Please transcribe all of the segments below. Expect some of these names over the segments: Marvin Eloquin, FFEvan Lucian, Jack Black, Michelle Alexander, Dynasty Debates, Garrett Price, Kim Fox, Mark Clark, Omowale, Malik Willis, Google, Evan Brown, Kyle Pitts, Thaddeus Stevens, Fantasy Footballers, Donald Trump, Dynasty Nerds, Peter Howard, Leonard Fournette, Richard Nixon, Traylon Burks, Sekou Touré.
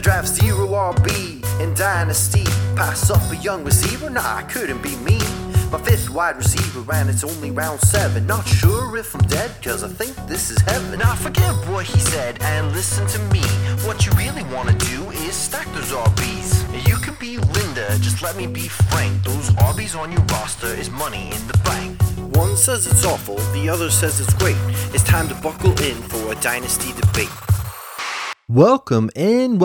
I draft zero RB in Dynasty. Pass up a young receiver? Nah, I couldn't be me. My fifth wide receiver, and it's only round 7. Not sure if I'm dead, cause I think this is heaven. Now forget what he said and listen to me. What you really wanna do is stack those RBs. You can be Linda, just let me be Frank. Those RBs on your roster is money in the bank. One says it's awful, the other says it's great. It's time to buckle in for a Dynasty Debate. Welcome in,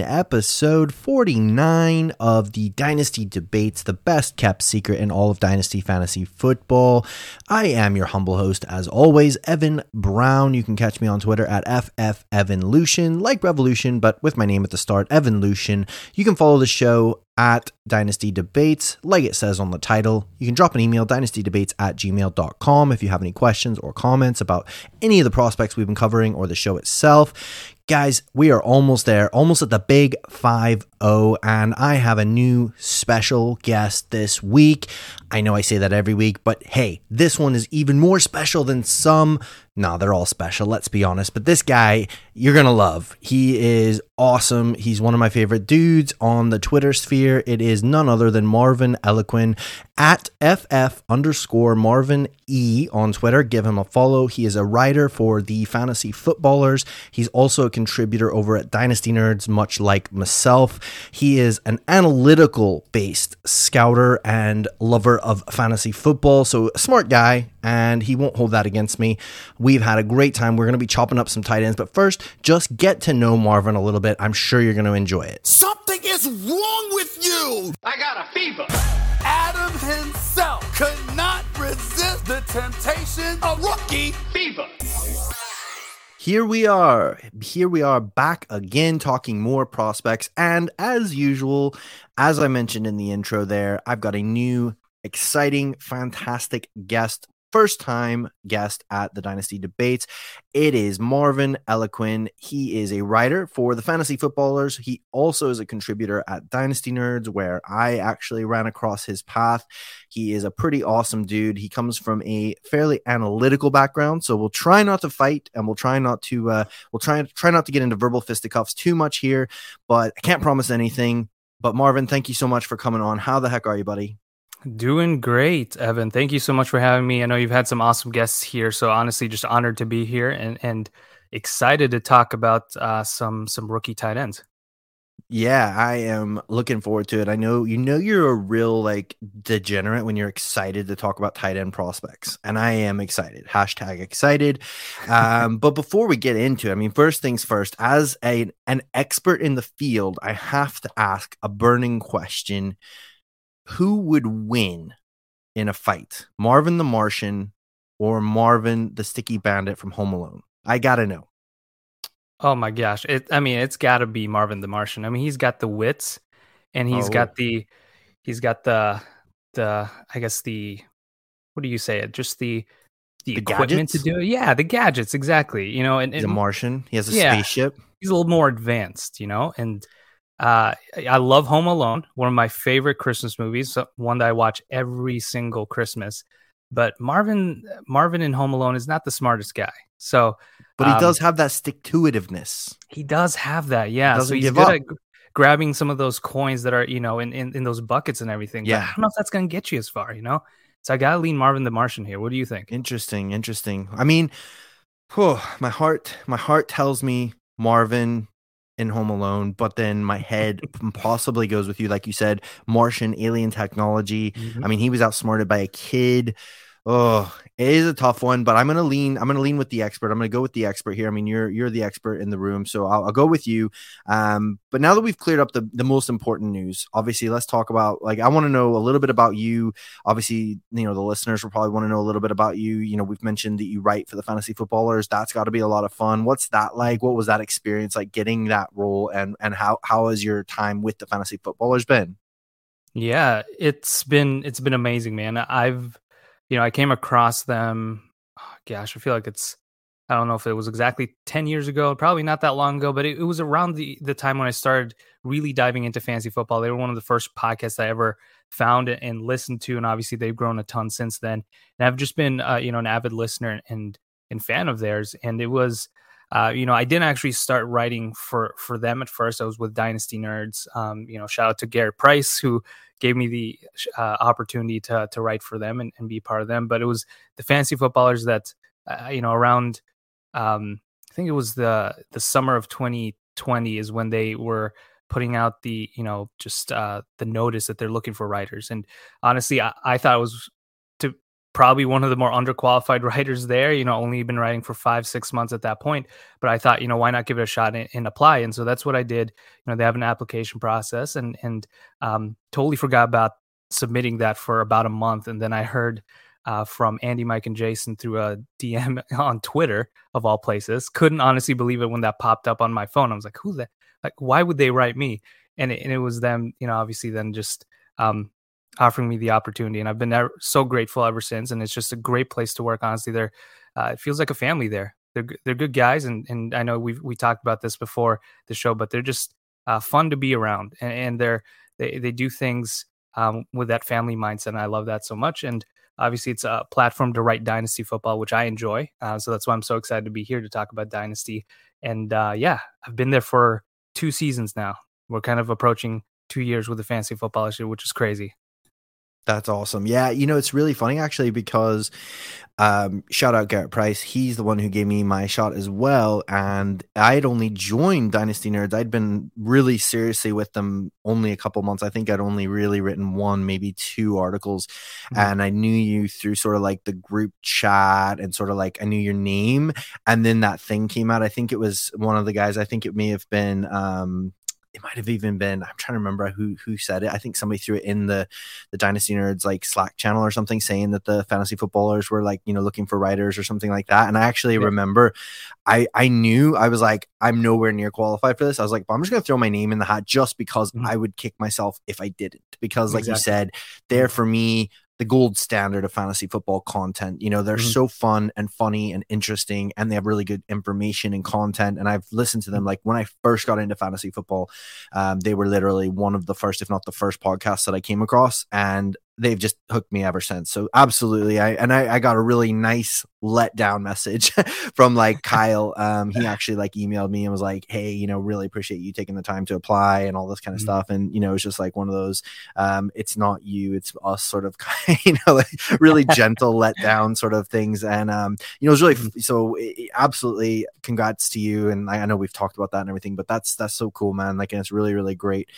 episode 49 of the Dynasty Debates, the best kept secret in all of Dynasty Fantasy Football. I am your humble host, as always, Evan Brown. You can catch me on Twitter at FFEvan Lucian, like Revolution, but with my name at the start, Evan Lucian. You can follow the show at Dynasty Debates, like it says on the title. You can drop an email, dynastydebates@gmail.com, if you have any questions or comments about any of the prospects we've been covering or the show itself. Guys, we are almost there, almost at the big 5-0, and I have a new special guest this week. I know I say that every week, but hey, this one is even more special than some. No, they're all special, let's be honest. But this guy, you're going to love. He is awesome. He's one of my favorite dudes on the Twitter sphere. It is none other than Marvin Eloquin at @FF_MarvinE on Twitter. Give him a follow. He is a writer for the Fantasy Footballers. He's also a contributor over at Dynasty Nerds, much like myself. He is an analytical-based scouter and lover of fantasy football, so a smart guy, and he won't hold that against me. We've had a great time. We're going to be chopping up some tight ends, but first, just get to know Marvin a little bit. I'm sure you're going to enjoy it. Something is wrong with you! I got a fever! Adam himself could not resist the temptation of rookie fever. Here we are back again, talking more prospects. And as usual, as I mentioned in the intro there, I've got a new, exciting, fantastic guest. First time guest at the Dynasty Debates. It is Marvin Eloquin. He is a writer for the Fantasy Footballers. He also is a contributor at Dynasty Nerds, where I actually ran across his path. He is a pretty awesome dude. He comes from a fairly analytical background, so we'll try not to fight, and we'll try not to get into verbal fisticuffs too much here. But I can't promise anything. But Marvin, thank you so much for coming on. How the heck are you, buddy? Doing great, Evan. Thank you so much for having me. I know you've had some awesome guests here, so honestly, just honored to be here and excited to talk about some rookie tight ends. Yeah, I am looking forward to it. I know you're a real degenerate when you're excited to talk about tight end prospects, and I am excited. #excited. But before we get into it, I mean, first things first. As an expert in the field, I have to ask a burning question. Who would win in a fight, Marvin the Martian or Marvin the Sticky Bandit from Home Alone? I gotta know. Oh my gosh! It's gotta be Marvin the Martian. I mean, he's got the wits, and he's got the what do you say? Just the equipment gadgets to do it. Yeah, the gadgets, exactly. You know, and he's a Martian. He has a spaceship. He's a little more advanced, you know, and. I love Home Alone, one of my favorite Christmas movies, one that I watch every single Christmas. But Marvin in Home Alone is not the smartest guy. So, but he does have that stick-to-itiveness. He does have that, yeah. So he's good at grabbing some of those coins that are, you know, in those buckets and everything. Yeah. But I don't know if that's going to get you as far, you know? So I got to lean Marvin the Martian here. What do you think? Interesting. I mean, my heart tells me Marvin in Home Alone, but then my head possibly goes with you, like you said, Martian alien technology. Mm-hmm. I mean, he was outsmarted by a kid. Oh, it is a tough one, but I'm gonna lean with the expert. I'm gonna go with the expert here. I mean, you're the expert in the room, so I'll go with you. But now that we've cleared up the most important news, obviously, let's talk about I want to know a little bit about you. Obviously, you know, the listeners will probably want to know a little bit about you. You know, we've mentioned that you write for the Fantasy Footballers. That's got to be a lot of fun. What's that like? What was that experience like getting that role, and how has your time with the Fantasy Footballers been? Yeah, it's been amazing, man. I came across them. Oh, gosh, I feel like I don't know if it was exactly 10 years ago, probably not that long ago, but it was around the time when I started really diving into fantasy football. They were one of the first podcasts I ever found and listened to. And obviously they've grown a ton since then. And I've just been, an avid listener and fan of theirs. And it was, I didn't actually start writing for them at first. I was with Dynasty Nerds. Shout out to Garrett Price, who gave me the opportunity to write for them and be part of them. But it was the Fantasy Footballers that, around, I think it was the summer of 2020 is when they were putting out the, the notice that they're looking for writers. And honestly, I thought it was probably one of the more underqualified writers there, only been writing for 5-6 months at that point. But I thought, why not give it a shot and apply? And so that's what I did. They have an application process and totally forgot about submitting that for about a month. And then I heard from Andy, Mike, and Jason through a DM on Twitter, of all places. Couldn't honestly believe it when that popped up on my phone. I was like, who's that? Like, why would they write me? And it was them, obviously then just offering me the opportunity. And I've been so grateful ever since. And it's just a great place to work. Honestly, there, it feels like a family there. They're good guys. And I know we talked about this before the show, but they're just fun to be around. And they do things with that family mindset. And I love that so much. And obviously it's a platform to write Dynasty football, which I enjoy. So that's why I'm so excited to be here to talk about Dynasty. And I've been there for 2 seasons now. We're kind of approaching 2 years with the Fantasy Footballers here, which is crazy. That's awesome. Yeah. It's really funny actually, because shout out Garrett Price. He's the one who gave me my shot as well. And I'd only joined Dynasty Nerds. I'd been really seriously with them only a couple months. I think I'd only really written 1, maybe 2 articles. Mm-hmm. And I knew you through sort of like the group chat and sort of like I knew your name. And then that thing came out. I think it was one of the guys. I think it may have been, it might have even been, I'm trying to remember who said it. I think somebody threw it in the Dynasty Nerds like Slack channel or something, saying that the Fantasy Footballers were like, looking for writers or something like that. And I actually remember I knew, I was like, I'm nowhere near qualified for this. I was like, well, I'm just going to throw my name in the hat just because I would kick myself if I didn't, because like you said, they're for me the gold standard of fantasy football content. They're so fun and funny and interesting, and they have really good information and content. And I've listened to them. Like when I first got into fantasy football, they were literally one of the first, if not the first podcast that I came across, and they've just hooked me ever since. So absolutely. I got a really nice letdown message from like Kyle. He actually like emailed me and was like, hey, really appreciate you taking the time to apply and all this kind of stuff. And, it's just like one of those, it's not you, it's us sort of, like really gentle letdown sort of things. And, it's really, so absolutely congrats to you. And I know we've talked about that and everything, but that's so cool, man. Like, and it's really, really great.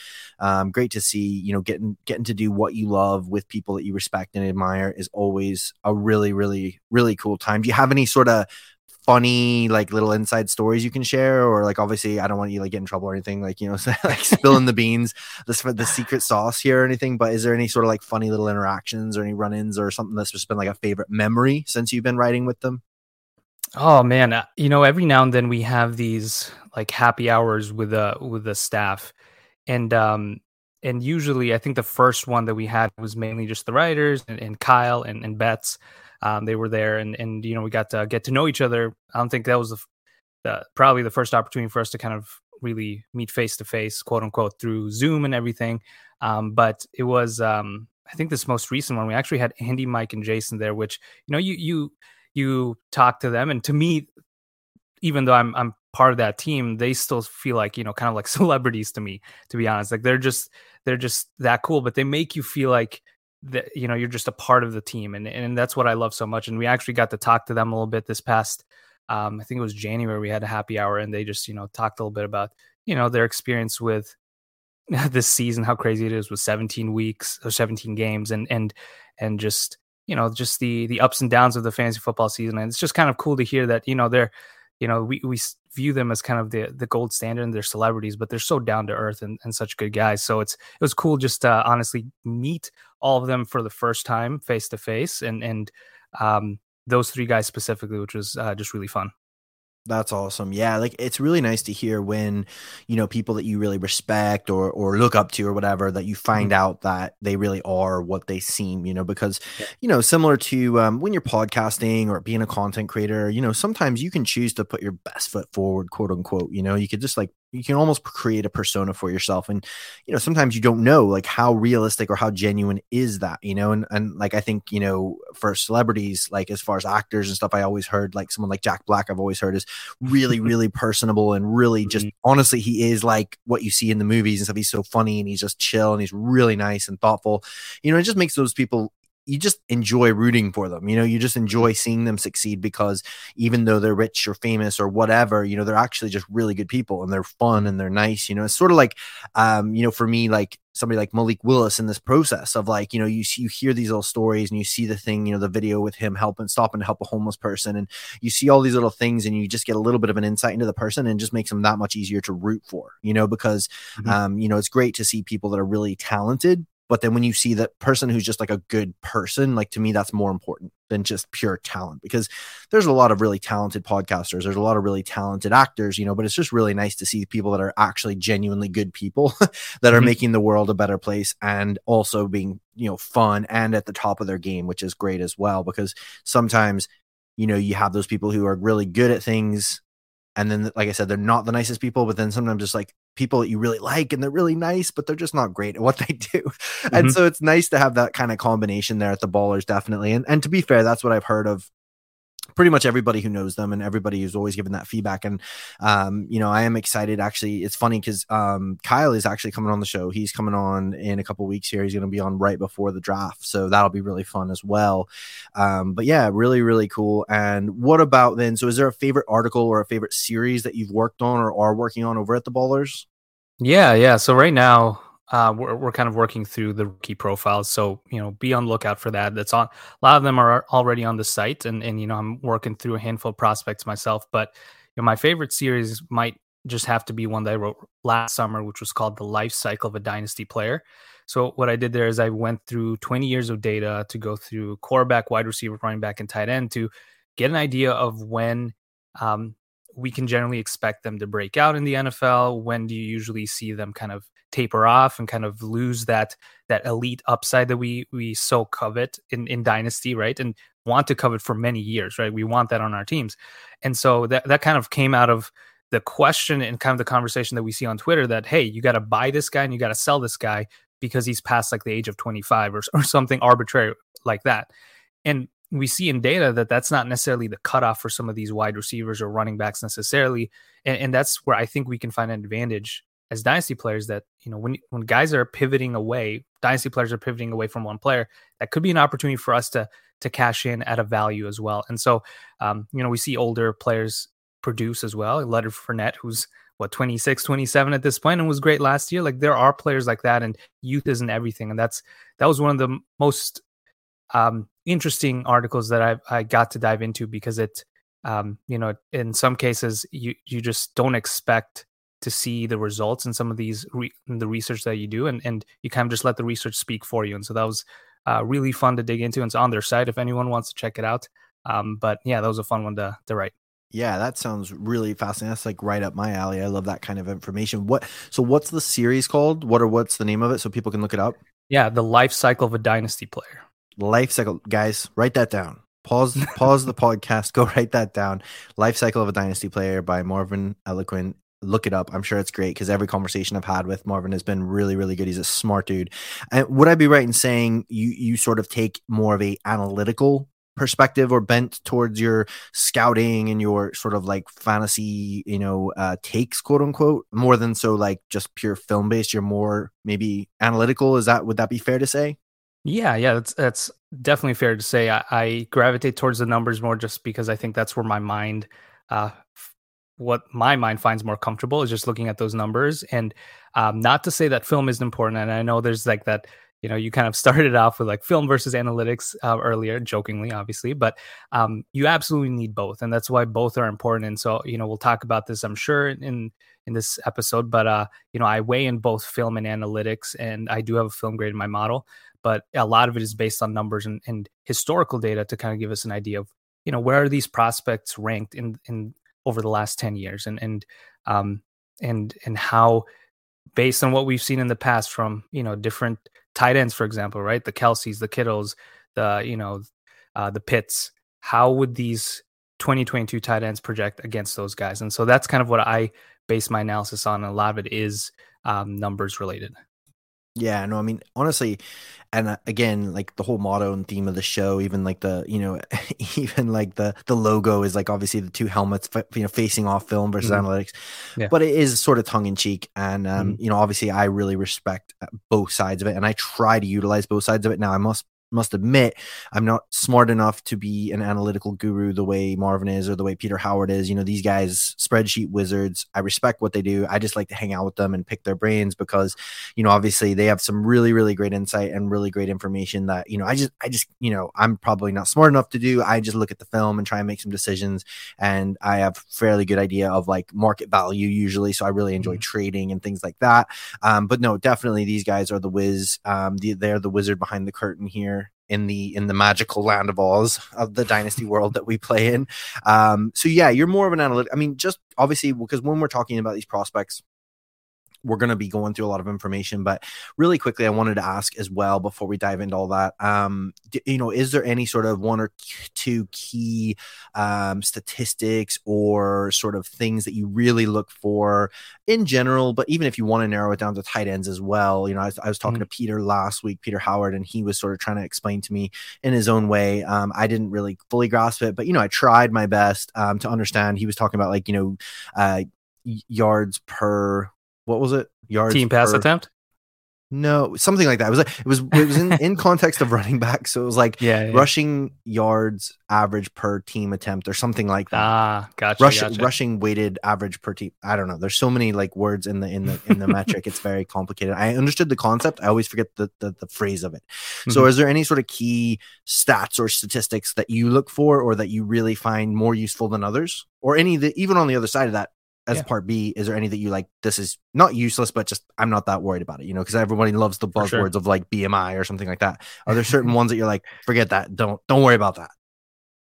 Great to see, getting to do what you love with people that you respect and admire is always a really, really, really cool time. Do you have any sort of funny, like little inside stories you can share? Or like, obviously I don't want you like get in trouble or anything, like, like spilling the beans, the secret sauce here or anything, but is there any sort of like funny little interactions or any run-ins or something that's just been like a favorite memory since you've been writing with them? Oh man. Every now and then we have these like happy hours with the staff, and usually I think the first one that we had was mainly just the writers and Kyle and Betts. They were there and we got to get to know each other. I don't think that was probably the first opportunity for us to kind of really meet face to face, quote unquote, through Zoom and everything. But it was, I think this most recent one, we actually had Andy, Mike, and Jason there, which, you talk to them. And to me, even though I'm part of that team, they still feel like, kind of like celebrities to me, to be honest. Like they're just that cool, but they make you feel like that, you're just a part of the team. And that's what I love so much. And we actually got to talk to them a little bit this past, I think it was January, we had a happy hour, and they just, talked a little bit about, their experience with this season, how crazy it is with 17 weeks or 17 games and just, just the ups and downs of the fantasy football season. And it's just kind of cool to hear that, they're, we view them as kind of the gold standard, and they're celebrities, but they're so down to earth and such good guys. So it was cool just to honestly meet all of them for the first time face to face, and those 3 guys specifically, which was just really fun. That's awesome. Yeah. Like it's really nice to hear when, people that you really respect or look up to or whatever, that you find out that they really are what they seem, because, similar to when you're podcasting or being a content creator, sometimes you can choose to put your best foot forward, quote unquote, you could just like you can almost create a persona for yourself. And, you know, sometimes you don't know like how realistic or how genuine is that, you know? And like, I think, you know, for celebrities, like as far as actors and stuff, I always heard like someone like Jack Black, I've always heard is really, really personable and really just honestly, he is like what you see in the movies and stuff. He's so funny and he's just chill and he's really nice and thoughtful, you know, it just makes those people, you just enjoy rooting for them. You know, you just enjoy seeing them succeed because even though they're rich or famous or whatever, you know, they're actually just really good people and they're fun and they're nice. You know, it's sort of like, you know, for me, like somebody like Malik Willis in this process of like, you know, you hear these little stories and you see the thing, you know, the video with him stopping to help a homeless person. And you see all these little things and you just get a little bit of an insight into the person and just makes them that much easier to root for, you know, because, you know, it's great to see people that are really talented. But then when you see that person who's just like a good person, like to me, that's more important than just pure talent, because there's a lot of really talented podcasters. There's a lot of really talented actors, you know, but it's just really nice to see people that are actually genuinely good people that are making the world a better place and also being, you know, fun and at the top of their game, which is great as well, because sometimes, you know, you have those people who are really good at things. And then, like I said, they're not the nicest people, but then sometimes just like people that you really like and they're really nice, but they're just not great at what they do. And so it's nice to have that kind of combination there at the Ballers, definitely. And to be fair, that's what I've heard of pretty much everybody who knows them and everybody who's always given that feedback. And, you know, I am excited. Actually, it's funny because Kyle is actually coming on the show. He's coming on in a couple of weeks here. He's going to be on right before the draft. So that'll be really fun as well. But yeah, really, really cool. And what about then? So is there a favorite article or a favorite series that you've worked on or are working on over at the Ballers? Yeah. So right now, we're kind of working through the rookie profiles. So, you know, be on lookout for that. That's on a lot of them are already on the site and, you know, I'm working through a handful of prospects myself, but you know, my favorite series might just have to be one that I wrote last summer, which was called The Life Cycle of a Dynasty Player. So what I did there is I went through 20 years of data to go through quarterback, wide receiver, running back, and tight end to get an idea of when, we can generally expect them to break out in the NFL. When do you usually see them kind of taper off and kind of lose that elite upside that we so covet in Dynasty, right? And want to covet for many years, right? We want that on our teams. And so that kind of came out of the question and kind of the conversation that we see on Twitter that, hey, you got to buy this guy and you got to sell this guy because he's past like the age of 25 or something arbitrary like that. And we see in data that that's not necessarily the cutoff for some of these wide receivers or running backs necessarily. And that's where I think we can find an advantage as Dynasty players that, you know, when guys are pivoting away, Dynasty players are pivoting away from one player, that could be an opportunity for us to cash in at a value as well. And so, you know, we see older players produce as well. Leonard Fournette, who's 26, 27 at this point and was great last year. Like there are players like that and youth isn't everything. And that was one of the most, interesting articles that I got to dive into because it, you know, in some cases you just don't expect to see the results in some of these the research that you do, and you kind of just let the research speak for you. And so that was really fun to dig into, and it's on their site if anyone wants to check it out. But yeah, that was a fun one to write. Yeah, that sounds really fascinating. That's like right up my alley. I love that kind of information. So what's the series called? What's the name of it so people can look it up? Yeah, The Life Cycle of a Dynasty Player. Life cycle, guys, write that down. Pause the podcast, go write that down. Life Cycle of a Dynasty Player by Marvin Eloquin. Look it up. I'm sure it's great because every conversation I've had with Marvin has been really, really good. He's a smart dude. And would I be right in saying you sort of take more of a analytical perspective or bent towards your scouting and your sort of like fantasy, you know, takes, quote unquote, more than so like just pure film based? You're more maybe analytical. Would that be fair to say? Yeah, that's definitely fair to say. I gravitate towards the numbers more just because I think that's where my mind, what my mind finds more comfortable is just looking at those numbers. And not to say that film isn't important. And I know there's like that, you know, you kind of started off with like film versus analytics earlier, jokingly, obviously, but you absolutely need both. And that's why both are important. And so, you know, we'll talk about this, I'm sure, in this episode, but, you know, I weigh in both film and analytics, and I do have a film grade in my model. But a lot of it is based on numbers and historical data to kind of give us an idea of, you know, where are these prospects ranked in over the last 10 years and how, based on what we've seen in the past from, you know, different tight ends, for example, right? The Kelceys, the Kittles, the Pitts, how would these 2022 tight ends project against those guys. And so that's kind of what I base my analysis on. A lot of it is numbers related. Yeah, no, I mean, honestly, and again, like the whole motto and theme of the show, even like the, you know, even like the logo is like obviously the two helmets, you know, facing off film versus analytics, but it is sort of tongue in cheek. And, you know, obviously I really respect both sides of it and I try to utilize both sides of it. Now I must admit I'm not smart enough to be an analytical guru the way Marvin is or the way Peter Howard is. You know, these guys, spreadsheet wizards, I respect what they do. I just like to hang out with them and pick their brains because, you know, obviously they have some really, really great insight and really great information that, you know, I just, you know, I'm probably not smart enough to do. I just look at the film and try and make some decisions. And I have fairly good idea of like market value usually. So I really enjoy trading and things like that. But no, definitely these guys are the whiz. They're the wizard behind the curtain here in the magical land of Oz of the dynasty world that we play in. So yeah, you're more of an analytic. I mean, just obviously because when we're talking about these prospects, we're going to be going through a lot of information, but really quickly, I wanted to ask as well, before we dive into all that, you know, is there any sort of one or two key statistics or sort of things that you really look for in general, but even if you want to narrow it down to tight ends as well, you know, I was talking to Peter last week, Peter Howard, and he was sort of trying to explain to me in his own way. I didn't really fully grasp it, but, you know, I tried my best to understand. He was talking about like, you know, yards per, what was it? Yards team pass attempt? No, something like that. It was in context of running back, so it was like rushing yards average per team attempt or something like that. Gotcha. Rushing weighted average per team. I don't know. There's so many like words in the metric. It's very complicated. I understood the concept. I always forget the phrase of it. So is there any sort of key stats or statistics that you look for or that you really find more useful than others? Or any that even on the other side of that, as part B, is there any that you like, this is not useless, but just I'm not that worried about it, you know, because everybody loves the buzzwords of like BMI or something like that. Are there certain ones that you're like, forget that, don't worry about that?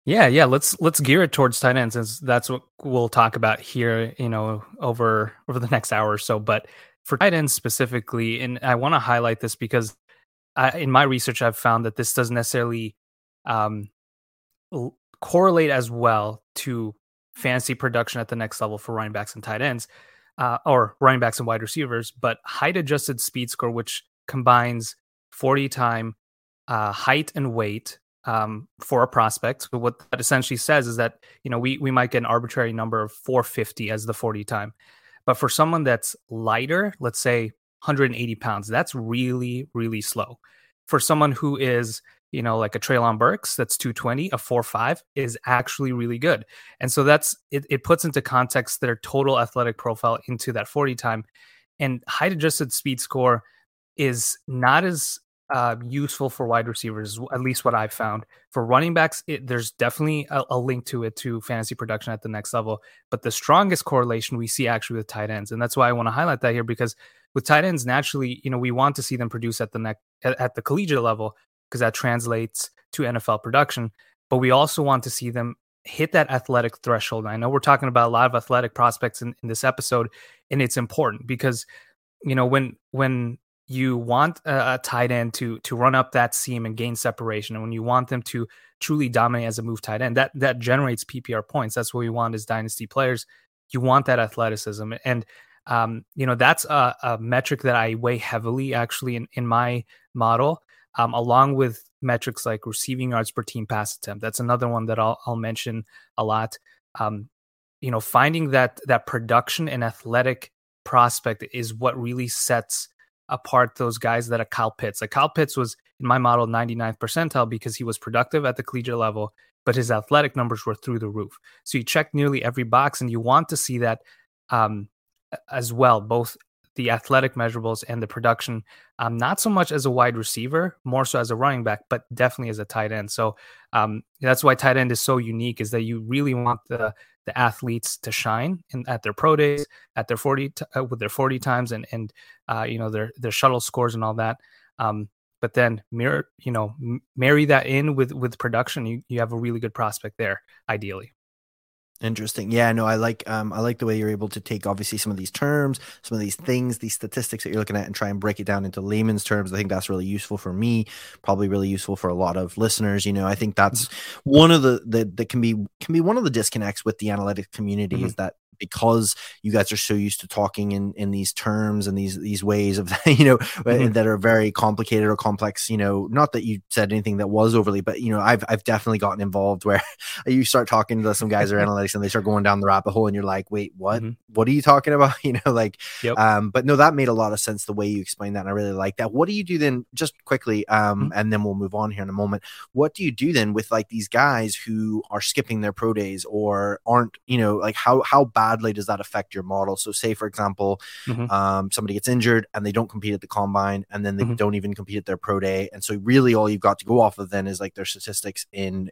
Yeah. Let's gear it towards tight ends, since that's what we'll talk about here, you know, over the next hour or so. But for tight ends specifically, and I want to highlight this because in my research, I've found that this doesn't necessarily correlate as well to fantasy production at the next level for running backs and tight ends, or running backs and wide receivers, but height adjusted speed score, which combines 40 time height and weight for a prospect. But what that essentially says is that, you know, we might get an arbitrary number of 450 as the 40 time, but for someone that's lighter, let's say 180 pounds, that's really, really slow. For someone who is, you know, like a Traylon Burks, that's 220, a 4.5 is actually really good. And so that's, it puts into context their total athletic profile into that 40 time. And height adjusted speed score is not as useful for wide receivers, at least what I've found. For running backs, there's definitely a link to it, to fantasy production at the next level. But the strongest correlation we see actually with tight ends. And that's why I want to highlight that here, because with tight ends, naturally, you know, we want to see them produce at the collegiate level, because that translates to NFL production, but we also want to see them hit that athletic threshold. And I know we're talking about a lot of athletic prospects in this episode, and it's important because, you know, when you want a tight end to run up that seam and gain separation, and when you want them to truly dominate as a move tight end, that generates PPR points. That's what we want as dynasty players. You want that athleticism. And you know, that's a metric that I weigh heavily actually in my model, along with metrics like receiving yards per team pass attempt. That's another one that I'll mention a lot. You know, finding that production and athletic prospect is what really sets apart those guys that are Kyle Pitts. Like Kyle Pitts was, in my model, 99th percentile because he was productive at the collegiate level, but his athletic numbers were through the roof. So you check nearly every box, and you want to see that as well, both the athletic measurables and the production, not so much as a wide receiver, more so as a running back, but definitely as a tight end. So that's why tight end is so unique, is that you really want the athletes to shine at their pro days, at their 40 with their 40 times, and you know, their shuttle scores and all that. But then marry that in with production. You have a really good prospect there, ideally. Interesting. Yeah, no, I like the way you're able to take obviously some of these terms, some of these things, these statistics that you're looking at, and try and break it down into layman's terms. I think that's really useful for me, probably really useful for a lot of listeners. You know, I think that's one of the that can be one of the disconnects with the analytics community is that because you guys are so used to talking in these terms and these ways of, you know, that are very complicated or complex, you know, not that you said anything that was overly, but, you know, I've definitely gotten involved where you start talking to some guys or analytics and they start going down the rabbit hole and you're like, wait, what are you talking about? You know, like, but no, that made a lot of sense the way you explained that. And I really like that. What do you do then just quickly? And then we'll move on here in a moment. What do you do then with like these guys who are skipping their pro days or aren't, you know, like how bad does that affect your model? So say, for example, somebody gets injured and they don't compete at the combine and then they don't even compete at their pro day. And so really all you've got to go off of then is like their statistics in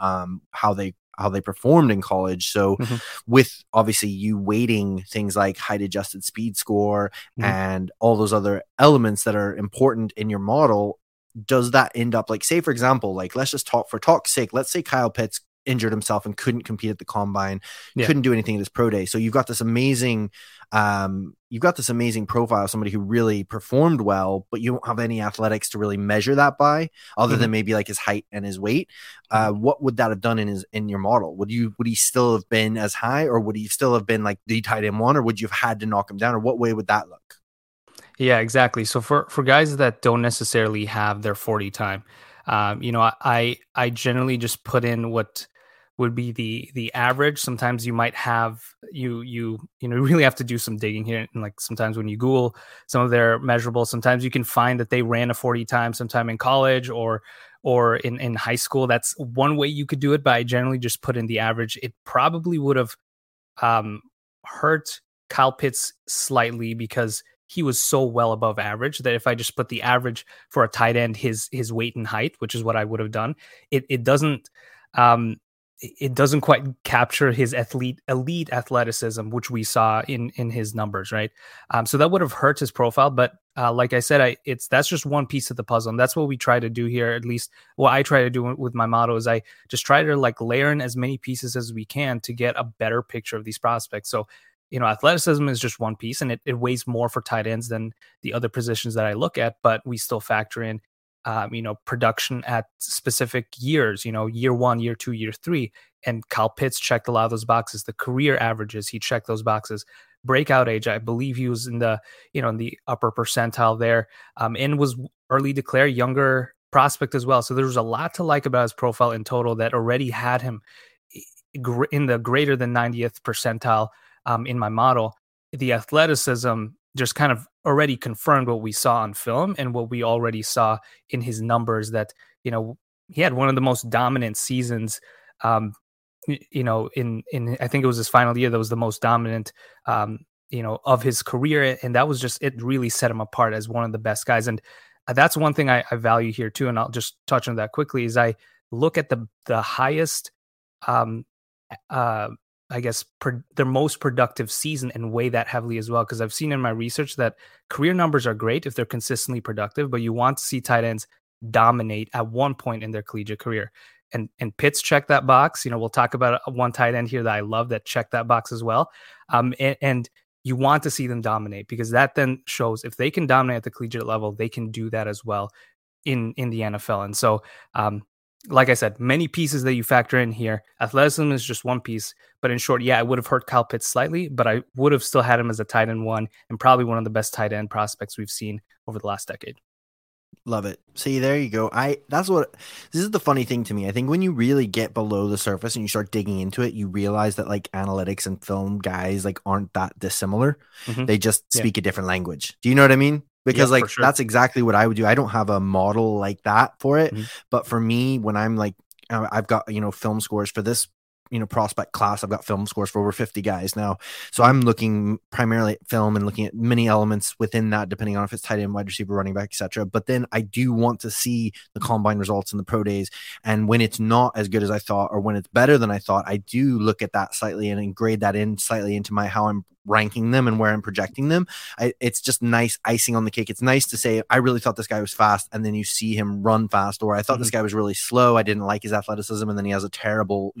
how they performed in college. So with obviously you weighting things like height adjusted speed score and all those other elements that are important in your model, does that end up like, say, for example, like let's just talk for talk's sake, let's say Kyle Pitts injured himself and couldn't compete at the combine, couldn't do anything at his pro day. So you've got this amazing profile, somebody who really performed well, but you don't have any athletics to really measure that by other than maybe like his height and his weight. What would that have done in your model? Would he still have been as high, or would he still have been like the tight end one, or would you have had to knock him down, or what way would that look? Yeah, exactly. So for guys that don't necessarily have their 40 time, you know, I generally just put in what would be the average. Sometimes you might have you know really have to do some digging here, and like sometimes when you Google some of their measurables, sometimes you can find that they ran a 40 time sometime in college or in high school. That's one way you could do it, but I generally just put in the average. It probably would have hurt Kyle Pitts slightly because he was so well above average that if I just put the average for a tight end, his weight and height, which is what I would have done, it doesn't quite capture his elite athleticism, which we saw in his numbers, right? So that would have hurt his profile. But like I said, that's just one piece of the puzzle, and that's what we try to do here. At least what I try to do with my model is I just try to like layer in as many pieces as we can to get a better picture of these prospects. So, you know, athleticism is just one piece, and it weighs more for tight ends than the other positions that I look at, but we still factor in, you know, production at specific years, you know, year one, year 2, year three. And Kyle Pitts checked a lot of those boxes. The career averages, he checked those boxes. Breakout age, I believe he was in the upper percentile there, and was early declared younger prospect as well. So there was a lot to like about his profile in total that already had him in the greater than 90th percentile. In my model, the athleticism just kind of already confirmed what we saw on film and what we already saw in his numbers, that, you know, he had one of the most dominant seasons, you know, in I think it was his final year that was the most dominant, you know, of his career. And that was just, it really set him apart as one of the best guys. And that's one thing I value here too. And I'll just touch on that quickly, is I look at the highest, I guess their most productive season, and weigh that heavily as well. Cause I've seen in my research that career numbers are great if they're consistently productive, but you want to see tight ends dominate at one point in their collegiate career, and Pitts checked that box. You know, we'll talk about one tight end here that I love that checked that box as well. And you want to see them dominate, because that then shows if they can dominate at the collegiate level, they can do that as well in the NFL. And so, like I said, many pieces that you factor in here. Athleticism is just one piece, but in short, yeah, I would have hurt Kyle Pitts slightly, but I would have still had him as a tight end one, and probably one of the best tight end prospects we've seen over the last decade. Love it. See, there you go. This is the funny thing to me. I think when you really get below the surface and you start digging into it, you realize that like analytics and film guys like aren't that dissimilar. They just speak a different language. Do you know what I mean? Because like, sure, that's exactly what I would do. I don't have a model like that for it. But for me, when I'm like, I've got, you know, film scores for this, you know, prospect class, I've got film scores for over 50 guys now. So I'm looking primarily at film and looking at many elements within that, depending on if it's tight end, wide receiver, running back, etc. But then I do want to see the combine results in the pro days. And when it's not as good as I thought, or when it's better than I thought, I do look at that slightly and grade that in slightly into my, how I'm ranking them and where I'm projecting them. It's just nice icing on the cake. It's nice to say, I really thought this guy was fast, and then you see him run fast, or I thought this guy was really slow. I didn't like his athleticism, and then he has a terrible,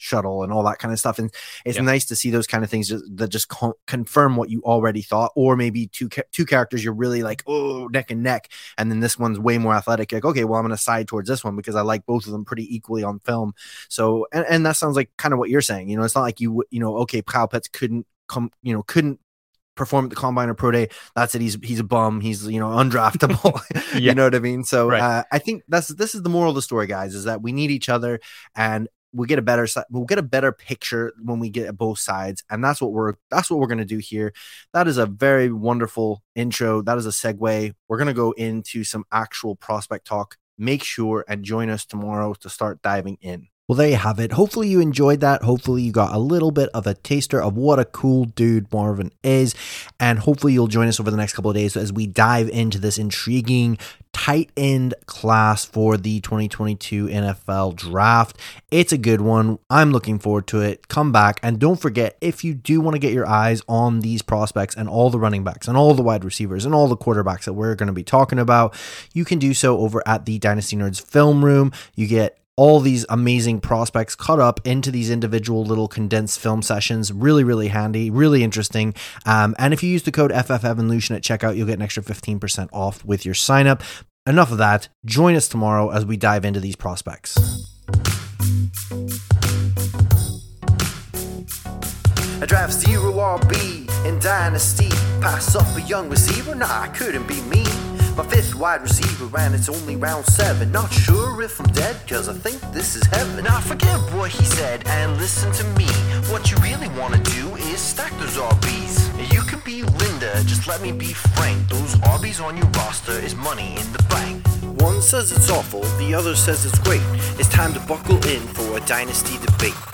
shuttle and all that kind of stuff. And it's nice to see those kind of things that just confirm what you already thought, or maybe two characters you're really like, oh, neck and neck. And then this one's way more athletic. Like, okay, well, I'm going to side towards this one because I like both of them pretty equally on film. So, and that sounds like kind of what you're saying. It's not like okay, Kyle Pitts couldn't perform at the combine or pro day. That's it. He's a bum. He's, undraftable. You know what I mean? So right. I think this is the moral of the story, guys, is that we need each other, and we'll get a better picture when we get at both sides. And that's what we're going to do here. That is a very wonderful intro. That is a segue. We're going to go into some actual prospect talk. Make sure and join us tomorrow to start diving in. Well, there you have it. Hopefully you enjoyed that. Hopefully you got a little bit of a taster of what a cool dude Marvin is. And hopefully you'll join us over the next couple of days as we dive into this intriguing tight end class for the 2022 NFL draft. It's a good one. I'm looking forward to it. Come back. And don't forget, if you do want to get your eyes on these prospects and all the running backs and all the wide receivers and all the quarterbacks that we're going to be talking about, you can do so over at the Dynasty Nerds Film Room. You get all these amazing prospects cut up into these individual little condensed film sessions. Really, really handy, really interesting. And if you use the code FFEvan Lucian at checkout, you'll get an extra 15% off with your sign up. Enough of that. Join us tomorrow as we dive into these prospects. I draft 0 RB in Dynasty. Pass up a young receiver? Nah, I couldn't be me. My 5th wide receiver, and it's only round 7. Not sure if I'm dead, cause I think this is heaven. Now forget what he said and listen to me. What you really wanna do is stack those RBs. You can be Linda, just let me be frank. Those RBs on your roster is money in the bank. One says it's awful, the other says it's great. It's time to buckle in for a Dynasty Debate.